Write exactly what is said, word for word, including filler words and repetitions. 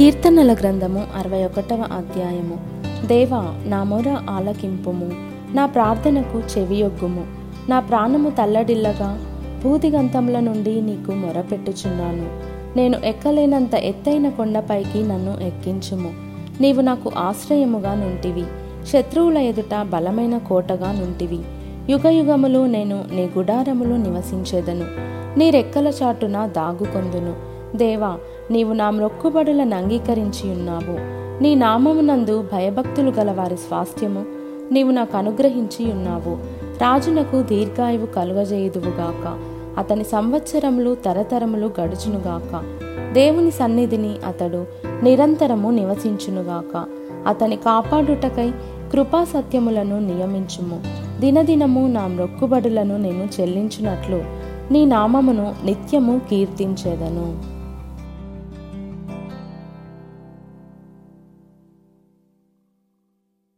కీర్తనల గ్రంథము అరవై ఒకటవ అధ్యాయము. దేవా, నా మొర ఆలకింపుము, నా ప్రార్థనకు చెవియొగ్గుము. నా ప్రాణము తల్లడిల్లగా భూదిగంతముల నుండి నీకు మొరపెట్టుచున్నాను. నేను ఎక్కలేనంత ఎత్తైన కొండపైకి నన్ను ఎక్కించుము. నీవు నాకు ఆశ్రయముగా నుంటివి, శత్రువుల ఎదుట బలమైన కోటగా నుంటివి. యుగయుగములు నేను నీ గుడారములో నివసించేదను, నీ రెక్కల చాటున దాగుకొందును. దేవా, నీవు నా మొక్కుబడులను అంగీకరించి ఉన్నావు. నీ నామమునందు భయభక్తులు గల వారి స్వాస్థ్యము నీవు నాకు అనుగ్రహించి ఉన్నావు. రాజునకు దీర్ఘాయువు కలుగజేయుదువుగాక, అతని సంవత్సరములు తరతరములు గడుచునుగాక. దేవుని సన్నిధిని అతడు నిరంతరము నివసించునుగాక. అతని కాపాడుటకై కృపా సత్యములను నియమించుము. దినదినము నా మొక్కుబడులను నేను చెల్లించునట్లు నీ నామమును నిత్యము కీర్తించెదను.